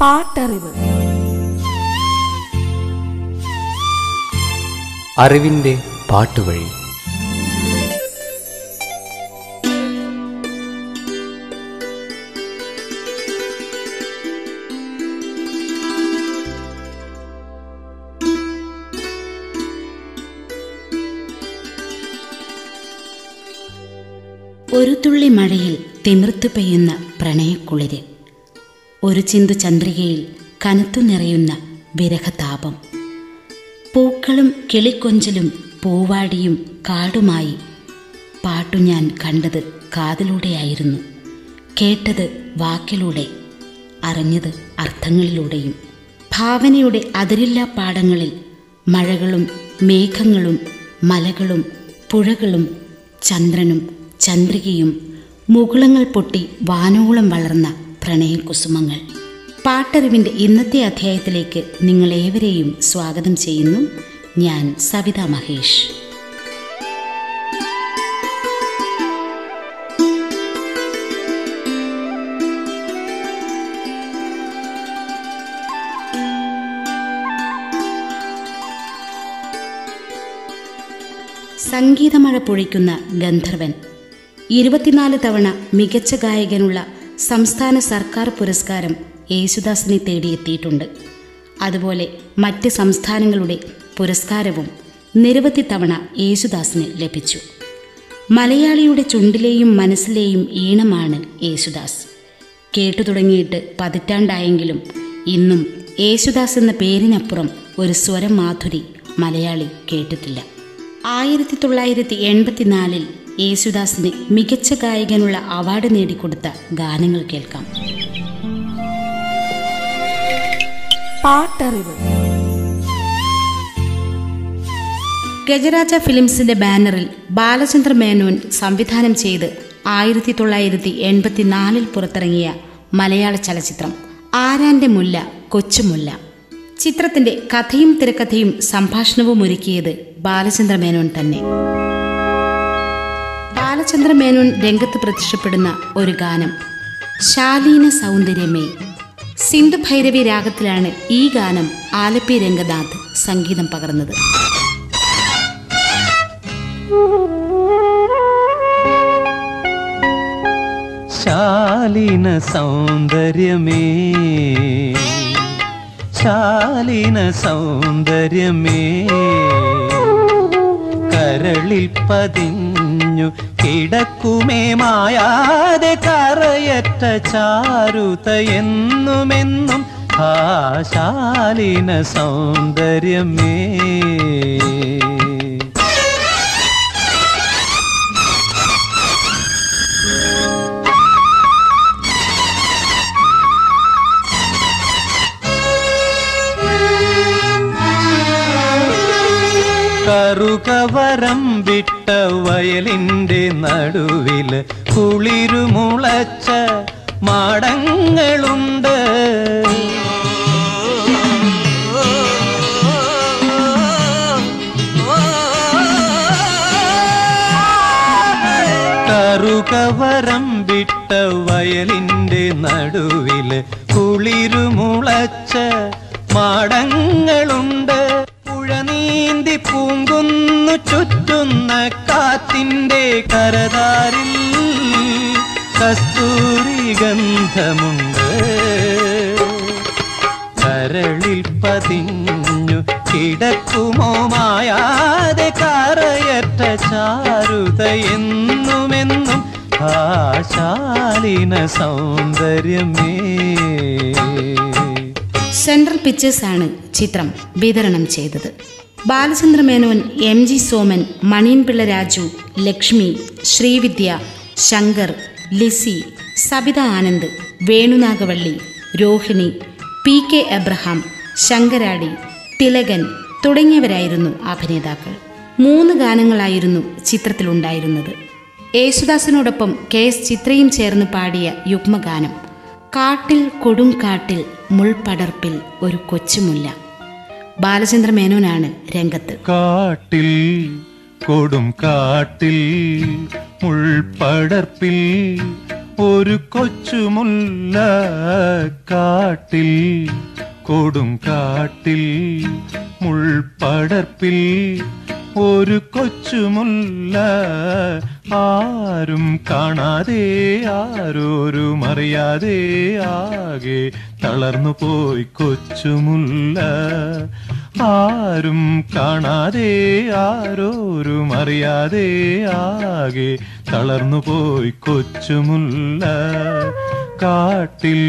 പാട്ടറിവ്. അറിവിന്റെ പാട്ടുവഴി. ഒരു തുള്ളി മഴയിൽ തിമിർത്തു പെയ്യുന്ന പ്രണയക്കുളിര്, ഒരു ചിന്തു ചന്ദ്രികയിൽ കനത്തു നിറയുന്ന വിരഹതാപം, പൂക്കളും കിളിക്കൊഞ്ചലും പൂവാടിയും കാടുമായി. പാട്ടു ഞാൻ കണ്ടത് കാതിലൂടെയായിരുന്നു, കേട്ടത് വാക്കിലൂടെ, അറിഞ്ഞത് അർത്ഥങ്ങളിലൂടെയും. ഭാവനയുടെ അതിരില്ലാ പാടങ്ങളിൽ മഴകളും മേഘങ്ങളും മലകളും പുഴകളും ചന്ദ്രനും ചന്ദ്രികയും മുകുളങ്ങൾ പൊട്ടി വാനോളം വളർന്ന പ്രണയകുസുമങ്ങൾ. പാട്ടറിവിൻ്റെ ഇന്നത്തെ അധ്യായത്തിലേക്ക് നിങ്ങളേവരെയും സ്വാഗതം ചെയ്യുന്നു. ഞാൻ സവിത മഹേഷ്. സംഗീതമഴ പൊഴിക്കുന്ന ഗന്ധർവൻ 24 തവണ മികച്ച ഗായകനുള്ള സംസ്ഥാന സർക്കാർ പുരസ്കാരം യേശുദാസിനെ തേടിയെത്തിയിട്ടുണ്ട്. അതുപോലെ മറ്റ് സംസ്ഥാനങ്ങളുടെ പുരസ്കാരവും നിരവധി തവണ യേശുദാസിന് ലഭിച്ചു. മലയാളിയുടെ ചുണ്ടിലെയും മനസ്സിലെയും ഈണമാണ് യേശുദാസ്. കേട്ടു തുടങ്ങിയിട്ട് പതിറ്റാണ്ടായെങ്കിലും ഇന്നും യേശുദാസ് എന്ന പേരിനപ്പുറം ഒരു സ്വരമാധുരി മലയാളി കേട്ടിട്ടില്ല. 1984 യേശുദാസിന് മികച്ച ഗായകനുള്ള അവാർഡ് നേടിക്കൊടുത്ത ഗാനങ്ങൾ കേൾക്കാം. പാട്ടറിവ്. ഗജരാജ ഫിലിംസിന്റെ ബാനറിൽ ബാലചന്ദ്രമേനോൻ സംവിധാനം ചെയ്ത് 1984 പുറത്തിറങ്ങിയ മലയാള ചലച്ചിത്രം ആരാന്റെ മുല്ല കൊച്ചുമുല്ല. ചിത്രത്തിന്റെ കഥയും തിരക്കഥയും സംഭാഷണവും ഒരുക്കിയത് ബാലചന്ദ്രമേനോൻ തന്നെ. ബാലചന്ദ്രമേനോൻ രംഗത്ത് പ്രത്യക്ഷപ്പെടുന്ന ഒരു ഗാനം ശാലീന സൗന്ദര്യമേ. സിന്ധു ഭൈരവി രാഗത്തിലാണ് ഈ ഗാനം ആലപ്പി രംഗനാഥ് സംഗീതം പകർന്നത്. ശാലീന സൗന്ദര്യമേ ശാലീന സൗന്ദര്യമേ കരളിൽ പതിഞ്ഞു കിടക്കുമേ മായാതെ കരയറ്റ ചാരുതയെന്നുമെന്നും ആ ശാലീന സൗന്ദര്യമേ. കറുകവരം വിട്ട വയലിൻ്റെ നടുവിൽ കുളിരുമുളച്ച മാടങ്ങളുണ്ട്. കറുകവരം വിട്ട വയലിൻ്റെ നടുവിൽ കുളിരുമുളച്ച മാടങ്ങളുണ്ട്. നീന്തി പൂങ്കുന്നു ചുറ്റുന്ന കാത്തിൻ്റെ കരതാരിൽ കസ്തൂരി ഗന്ധമുണ്ട്. കരളിൽ പതിഞ്ഞു കിടക്കുമോ മായാതെ കരയറ്റ ചാരുതയെന്നുമെന്നും ആ ശാലീന സൗന്ദര്യമേ. സെൻട്രൽ പിക്ചേഴ്സ് ആണ് ചിത്രം വിതരണം ചെയ്തത്. Balachandra Menon, M G Soman, Maniyanpilla Raju, Lakshmi, Srividya, Shankar, Lissy, Sabitha Anand, Venu Nagavally, Rohini, P K Abraham, Sankaradi, Thilakan തുടങ്ങിയവരായിരുന്നു അഭിനേതാക്കൾ. 3 ഗാനങ്ങളായിരുന്നു ചിത്രത്തിലുണ്ടായിരുന്നത്. യേശുദാസിനോടൊപ്പം കെ എസ് ചിത്രയും ചേർന്ന് പാടിയ യുഗ്മഗാനം കാട്ടിൽ കൊടുങ്കാട്ടിൽ മുൾപടർപ്പിൽ ഒരു കൊച്ചുമുല്ല. ബാലചന്ദ്രമേനോനാണ് രംഗത്ത്. കാട്ടിൽ കൊടും കാട്ടിൽ മുൾപടർപ്പിൽ ഒരു കൊച്ചുമുല്ല കാട്ടിൽ, കൊടുങ്കാട്ടിൽ മുൾപ്പടർപ്പിൽ ഒരു കൊച്ചുമുല്ല. ആരും കാണാതെ ആരോരും അറിയാതെ ആകെ തളർന്നു പോയി കൊച്ചുമുല്ല. ആരും കാണാതെ ആരോരും അറിയാതെ ആകെ തളർന്നു പോയി കൊച്ചുമുല്ല. കാട്ടിൽ,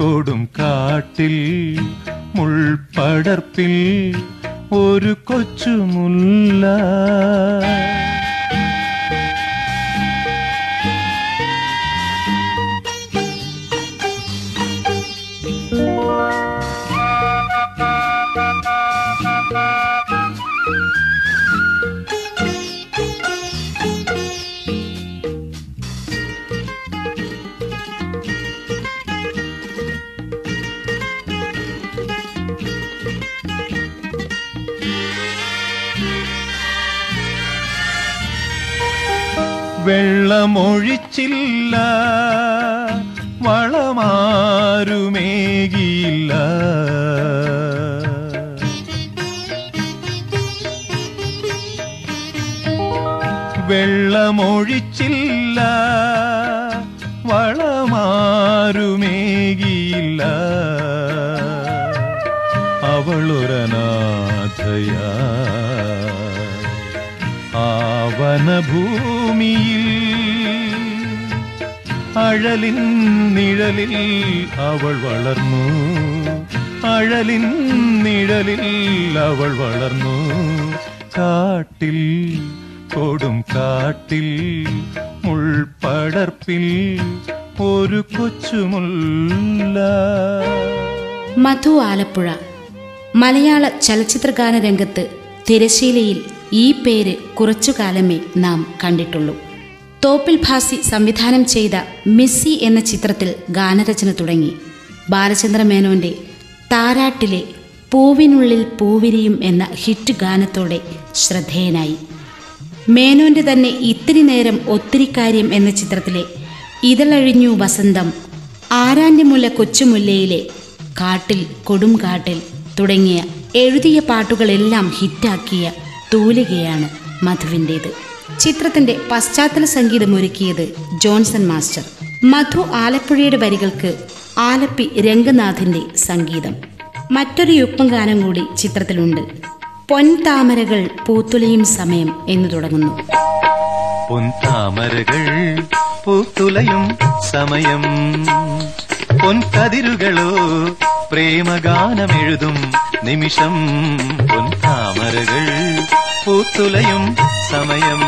കൊടുങ്കാട്ടിൽ മുൾപ്പടർപ്പിൽ ഒരു കൊച്ചുമുല്ല. വെള്ളമൊഴിച്ചില്ല, വളമാരുമേകിയില്ല, വെള്ളമൊഴിച്ചില്ല, വളമാരുമേകിയില്ല. അവളൊരനാഥയ വനഭൂമിയിൽ അഴലിൻ നിഴലിൽ അവൾ വളർന്നു, അഴലിൻ നിഴലിൽ അവൾ വളർന്നു. കാട്ടിൽ, കൊടുങ്കാട്ടിൽ മുൾപ്പടർപ്പിൽ ഒരു കൊച്ചുമുല്ല. മധു ആലപ്പുഴ മലയാള ചലച്ചിത്രഗാന രംഗത്ത് തിരശീലയിൽ ഈ പേര് കുറച്ചുകാലമേ നാം കണ്ടിട്ടുള്ളൂ. തോപ്പിൽ ഭാസി സംവിധാനം ചെയ്ത മിസ്സി എന്ന ചിത്രത്തിൽ ഗാനരചന തുടങ്ങി. ബാലചന്ദ്രമേനോന്റെ താരാട്ടിലെ പൂവിനുള്ളിൽ പൂവിരിയും എന്ന ഹിറ്റ് ഗാനത്തോടെ ശ്രദ്ധേയനായി. മേനോന്റെ തന്നെ ഇത്തിരി നേരം ഒത്തിരി കാര്യം എന്ന ചിത്രത്തിലെ ഇതളഴിഞ്ഞു വസന്തം, ആരാന്റെമുല്ല കൊച്ചുമുല്ലയിലെ കാട്ടിൽ കൊടുംകാട്ടിൽ തുടങ്ങിയ എഴുതിയ പാട്ടുകളെല്ലാം ഹിറ്റാക്കിയ തൂലികയാണ് മധുവിൻ്റേത്. ചിത്രത്തിന്റെ പശ്ചാത്തല സംഗീതമൊരുക്കിയത് ജോൺസൺ മാസ്റ്റർ. മധു ആലപ്പുഴയുടെ വരികൾക്ക് ആലപ്പി രംഗനാഥിന്റെ സംഗീതം. മറ്റൊരു യുഗ്മഗാനം കൂടി ചിത്രത്തിലുണ്ട്. പൊൻതാമരകൾ പൂത്തുലയും സമയം എന്ന് തുടങ്ങുന്നു. പൊൻതാമരകൾ പൂത്തുലയും സമയം, പൊൻകതിരുകളോ പ്രേമഗാനമെഴുതും നിമിഷം. പൊൻതാമരകൾ പൂത്തുലയും സമയം,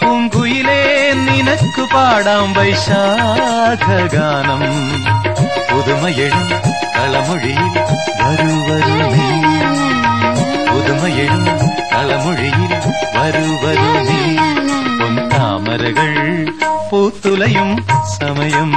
പൂങ്കുയിലേ നിനക്കു പാടാം വൈശാഖഗാനം. പുതുമയെഴും കളമൊഴിയിൽ വരുവരു നീ, പുതുമയെഴും കളമൊഴിയിൽ വരുവരു നീ. പൊൻതാമരകൾ പൂത്തുലയും സമയം.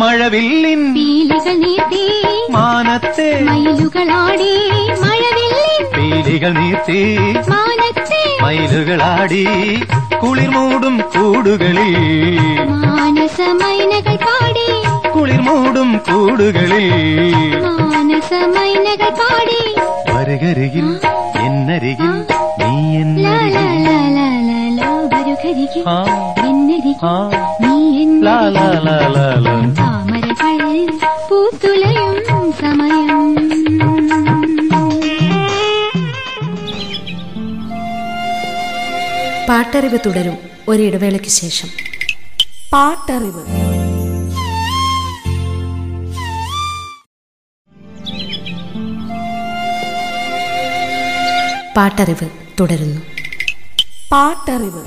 മഴവില്ലിൻ പീലികൾ നീർത്തി മാനത്തെ മയിലുകളാടി, മഴവില്ലിൻ പീലികൾ നീർത്തി മാനത്തെ മയിലുകളാടി, കുളിർ മൂടും കൂടുകളിൽ മാനസമൈനകൾ പാടി, കുളിർ മൂടും കൂടുകളിൽ മാനസമൈനകൾ പാടി. വരുകരികിൽ എന്നരികിൽ നീ എന്നരികിൽ, വരുകരികിൽ എന്നരികിൽ നീ എന്നരികിൽ. പാട്ടറിവ് തുടരും ഒരിടവേളയ്ക്ക് ശേഷം. പാട്ടറിവ്. പാട്ടറിവ് തുടരുന്നു. പാട്ടറിവ്.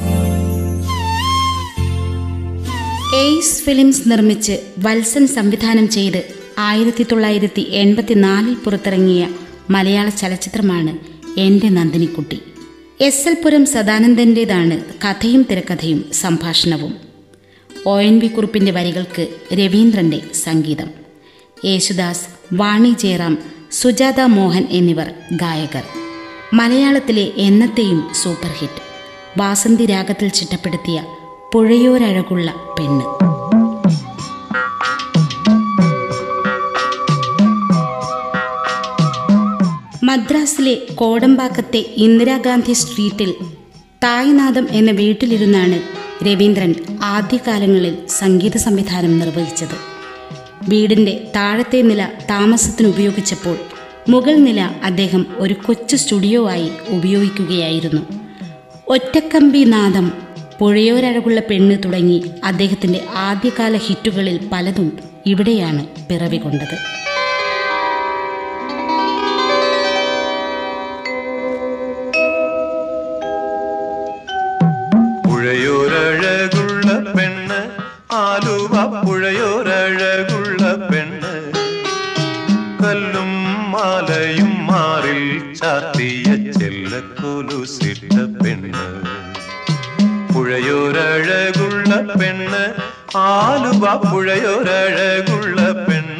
എ എസ് ഫിലിംസ് നിർമ്മിച്ച് വത്സൻ സംവിധാനം ചെയ്ത് 1984-ൽ പുറത്തിറങ്ങിയ മലയാള ചലച്ചിത്രമാണ് എൻ്റെ നന്ദിനിക്കുട്ടി. എസ് എൽ പുരം സദാനന്ദൻ്റേതാണ് കഥയും തിരക്കഥയും സംഭാഷണവും. ഒ എൻ വി കുറുപ്പിൻ്റെ വരികൾക്ക് രവീന്ദ്രൻ്റെ സംഗീതം. യേശുദാസ്, വാണി ജയറാം, സുജാത മോഹൻ എന്നിവർ ഗായകർ. മലയാളത്തിലെ എന്നത്തെയും സൂപ്പർ ഹിറ്റ് വാസന്തി രാഗത്തിൽ ചിട്ടപ്പെടുത്തിയ പുഴയോരഴകുള്ള പെണ്ണ്. മദ്രാസിലെ കോടമ്പാക്കത്തെ ഇന്ദിരാഗാന്ധി സ്ട്രീറ്റിൽ തായ്നാദം എന്ന വീട്ടിലിരുന്നാണ് രവീന്ദ്രൻ ആദ്യകാലങ്ങളിൽ സംഗീത സംവിധാനം നിർവഹിച്ചത്. വീടിൻ്റെ താഴത്തെ നില താമസത്തിനുപയോഗിച്ചപ്പോൾ മുകൾ നില അദ്ദേഹം ഒരു കൊച്ചു സ്റ്റുഡിയോ ആയി ഉപയോഗിക്കുകയായിരുന്നു. ഒറ്റക്കമ്പി നാദം, പുഴയോരഴകുള്ള പെണ്ണ് തുടങ്ങി അദ്ദേഹത്തിൻ്റെ ആദ്യകാല ഹിറ്റുകളിൽ പലതും ഇവിടെയാണ് പിറവി കൊണ്ടത്. പുഴയോരഴകുള്ള പെണ്ണ്, ആലുവ പുഴയോരഴകുള്ള പെണ്ണ്, കല്ലും മാലയും മാറിൽ ചാത്തിയ ചെല്ലക്കോലുസിട്ട പെണ്ണ്. പുഴയോരഴകുള്ള പെണ്ണ്, ആലുവ പുഴയോരഴകുള്ള പെണ്ണ്.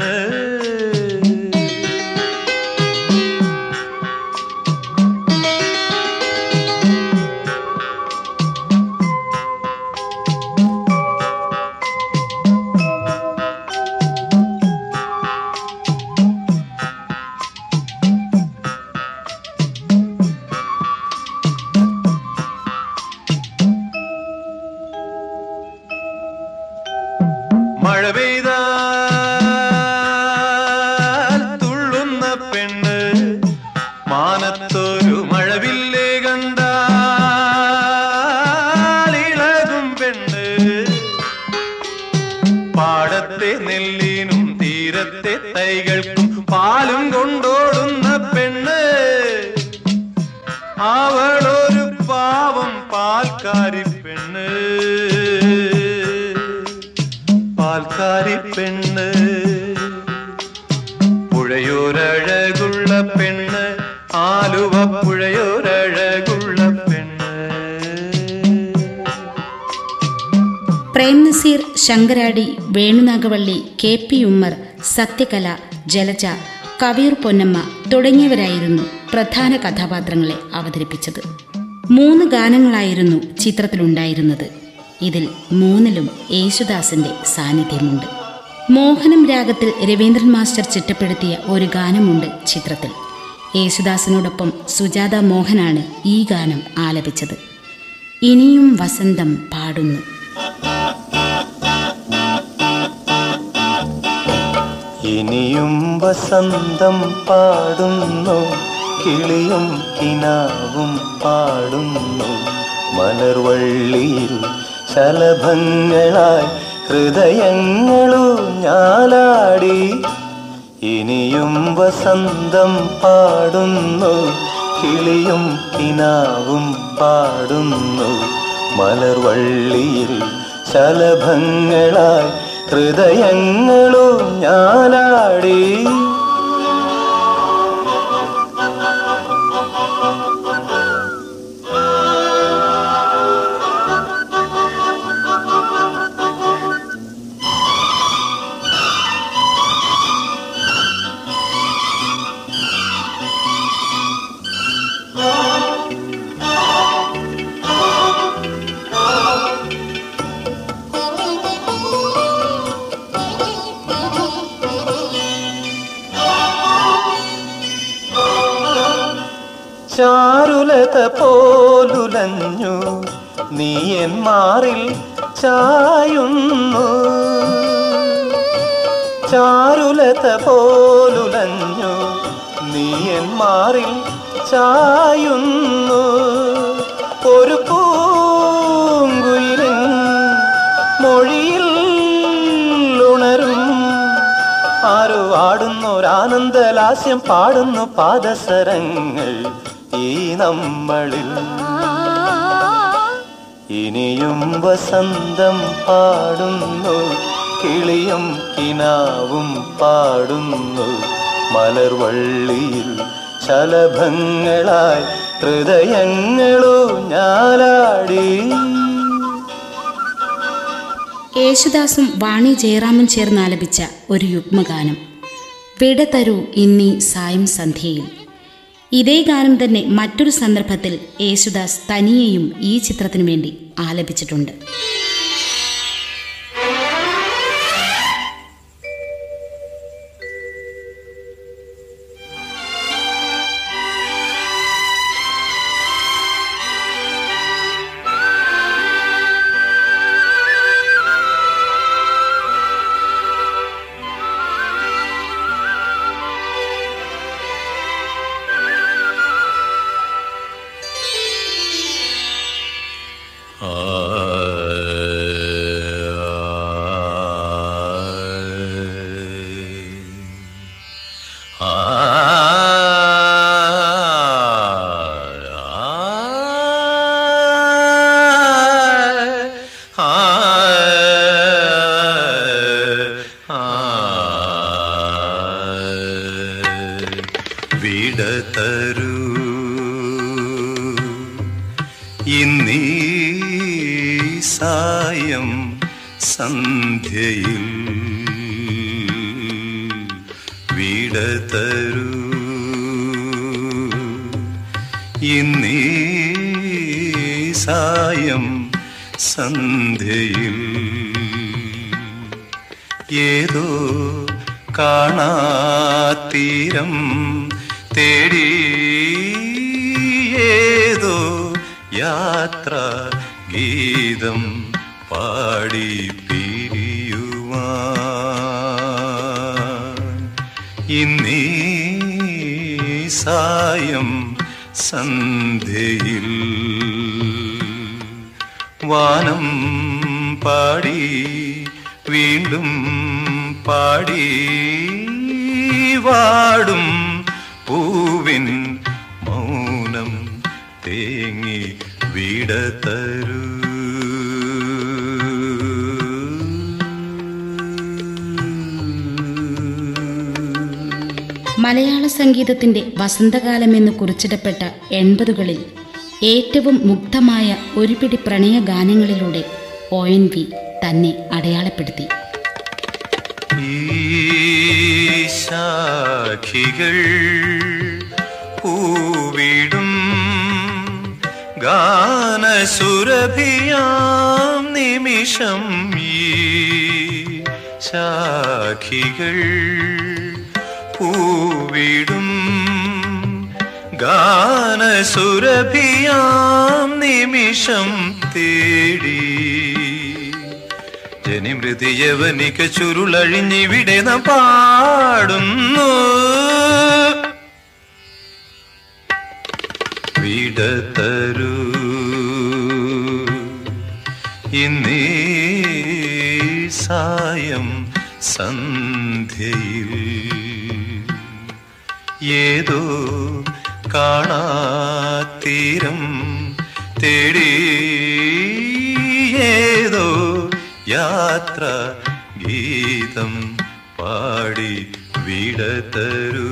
ശങ്കരാടി, വേണുനാഗവള്ളി, കെ പി ഉമ്മർ, സത്യകല, ജലജ, കവീർ പൊന്നമ്മ തുടങ്ങിയവരായിരുന്നു പ്രധാന കഥാപാത്രങ്ങളെ അവതരിപ്പിച്ചത്. 3 ഗാനങ്ങളായിരുന്നു ചിത്രത്തിലുണ്ടായിരുന്നത്. ഇതിൽ 3ലും യേശുദാസിൻ്റെ സാന്നിധ്യമുണ്ട്. മോഹനം രാഗത്തിൽ രവീന്ദ്രൻ മാസ്റ്റർ ചിട്ടപ്പെടുത്തിയ ഒരു ഗാനമുണ്ട് ചിത്രത്തിൽ. യേശുദാസിനോടൊപ്പം സുജാത മോഹനാണ് ഈ ഗാനം ആലപിച്ചത്. ഇനിയും വസന്തം പാടുന്നു. ഇനിയും വസന്തം പാടുന്നു, കിളിയും കിനാവും പാടുന്നു, മലർവള്ളിയിൽ ശലഭങ്ങളായി ഹൃദയങ്ങളും ഞാലാടി. ഇനിയും വസന്തം പാടുന്നു, കിളിയും കിനാവും പാടുന്നു, മലർവള്ളിയിൽ ശലഭങ്ങളായി ഹൃദയങ്ങളും ഞാനാടി. ചാരുലത പോലുലഞ്ഞു നീയന്മാറിൽ ചായുന്നു, ചാരുലത പോലുലഞ്ഞു നീയന്മാറിൽ ചായുന്നു, ഒരു പൂങ്കുയിലിൻ മൊഴിയിൽ ഉണരും. ആരോ ആടുന്നൊരാനന്ദലാസ്യം പാടുന്നു പാദസരങ്ങൾ ഈ നമ്മളിൽ. ഇനിയും വസന്തം പാടുന്നു, കിളിയും കിനാവും പാടുന്നു, മലർവള്ളിയിൽ ശലഭങ്ങളായി ഹൃദയങ്ങളു ഞാലാടി. യേശുദാസും വാണി ജയറാമൻ ചേർന്നാലപിച്ച ഒരു യുഗ്മഗാനം വിട തരൂ ഇന്നീ സായം സന്ധ്യയിൽ. ഇതേ ഗാനം തന്നെ മറ്റൊരു സന്ദർഭത്തിൽ യേശുദാസ് തനിയെയും ഈ ചിത്രത്തിനു വേണ്ടി ആലപിച്ചിട്ടുണ്ട്. മലയാള സംഗീതത്തിൻ്റെ വസന്തകാലമെന്ന് കുറിച്ചിടപ്പെട്ട 80കളിൽ ഏറ്റവും മുഗ്ധമായ ഒരുപിടി പ്രണയ ഗാനങ്ങളിലൂടെ ONV തന്നെ അടയാളപ്പെടുത്തി. ശാഖികൾ പൂവിടും ഗാനസുരഭിയാം നിമിഷം, ഈ ശാഖികൾ പൂവിടും ഗാനസുരഭിയാം നിമിഷം തേടി ജനിമൃതിയവനിക ചുരുളഴിഞ്ഞിവിടെ നാം പാടുന്നു. വിടതരൂ ഇന്നീ സായം സന്ധ്യയിൽ, ഏതോ കാണാത്തീരം തേടി ഏതോ യാത്ര ഗീതം പാടി വിടതരൂ.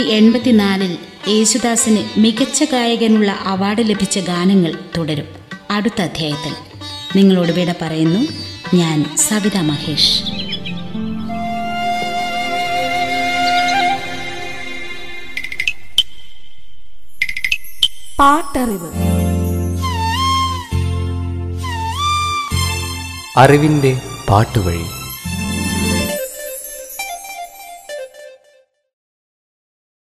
ിൽ യേശുദാസിന് മികച്ച ഗായകനുള്ള അവാർഡ് ലഭിച്ച ഗാനങ്ങൾ തുടരും അടുത്ത അധ്യായത്തിൽ. നിങ്ങളോട് വിട പറയുന്നു ഞാൻ, സവിത മഹേഷ്. പാട്ടറിവ്, അറിവിന്റെ പാട്ടുവഴി.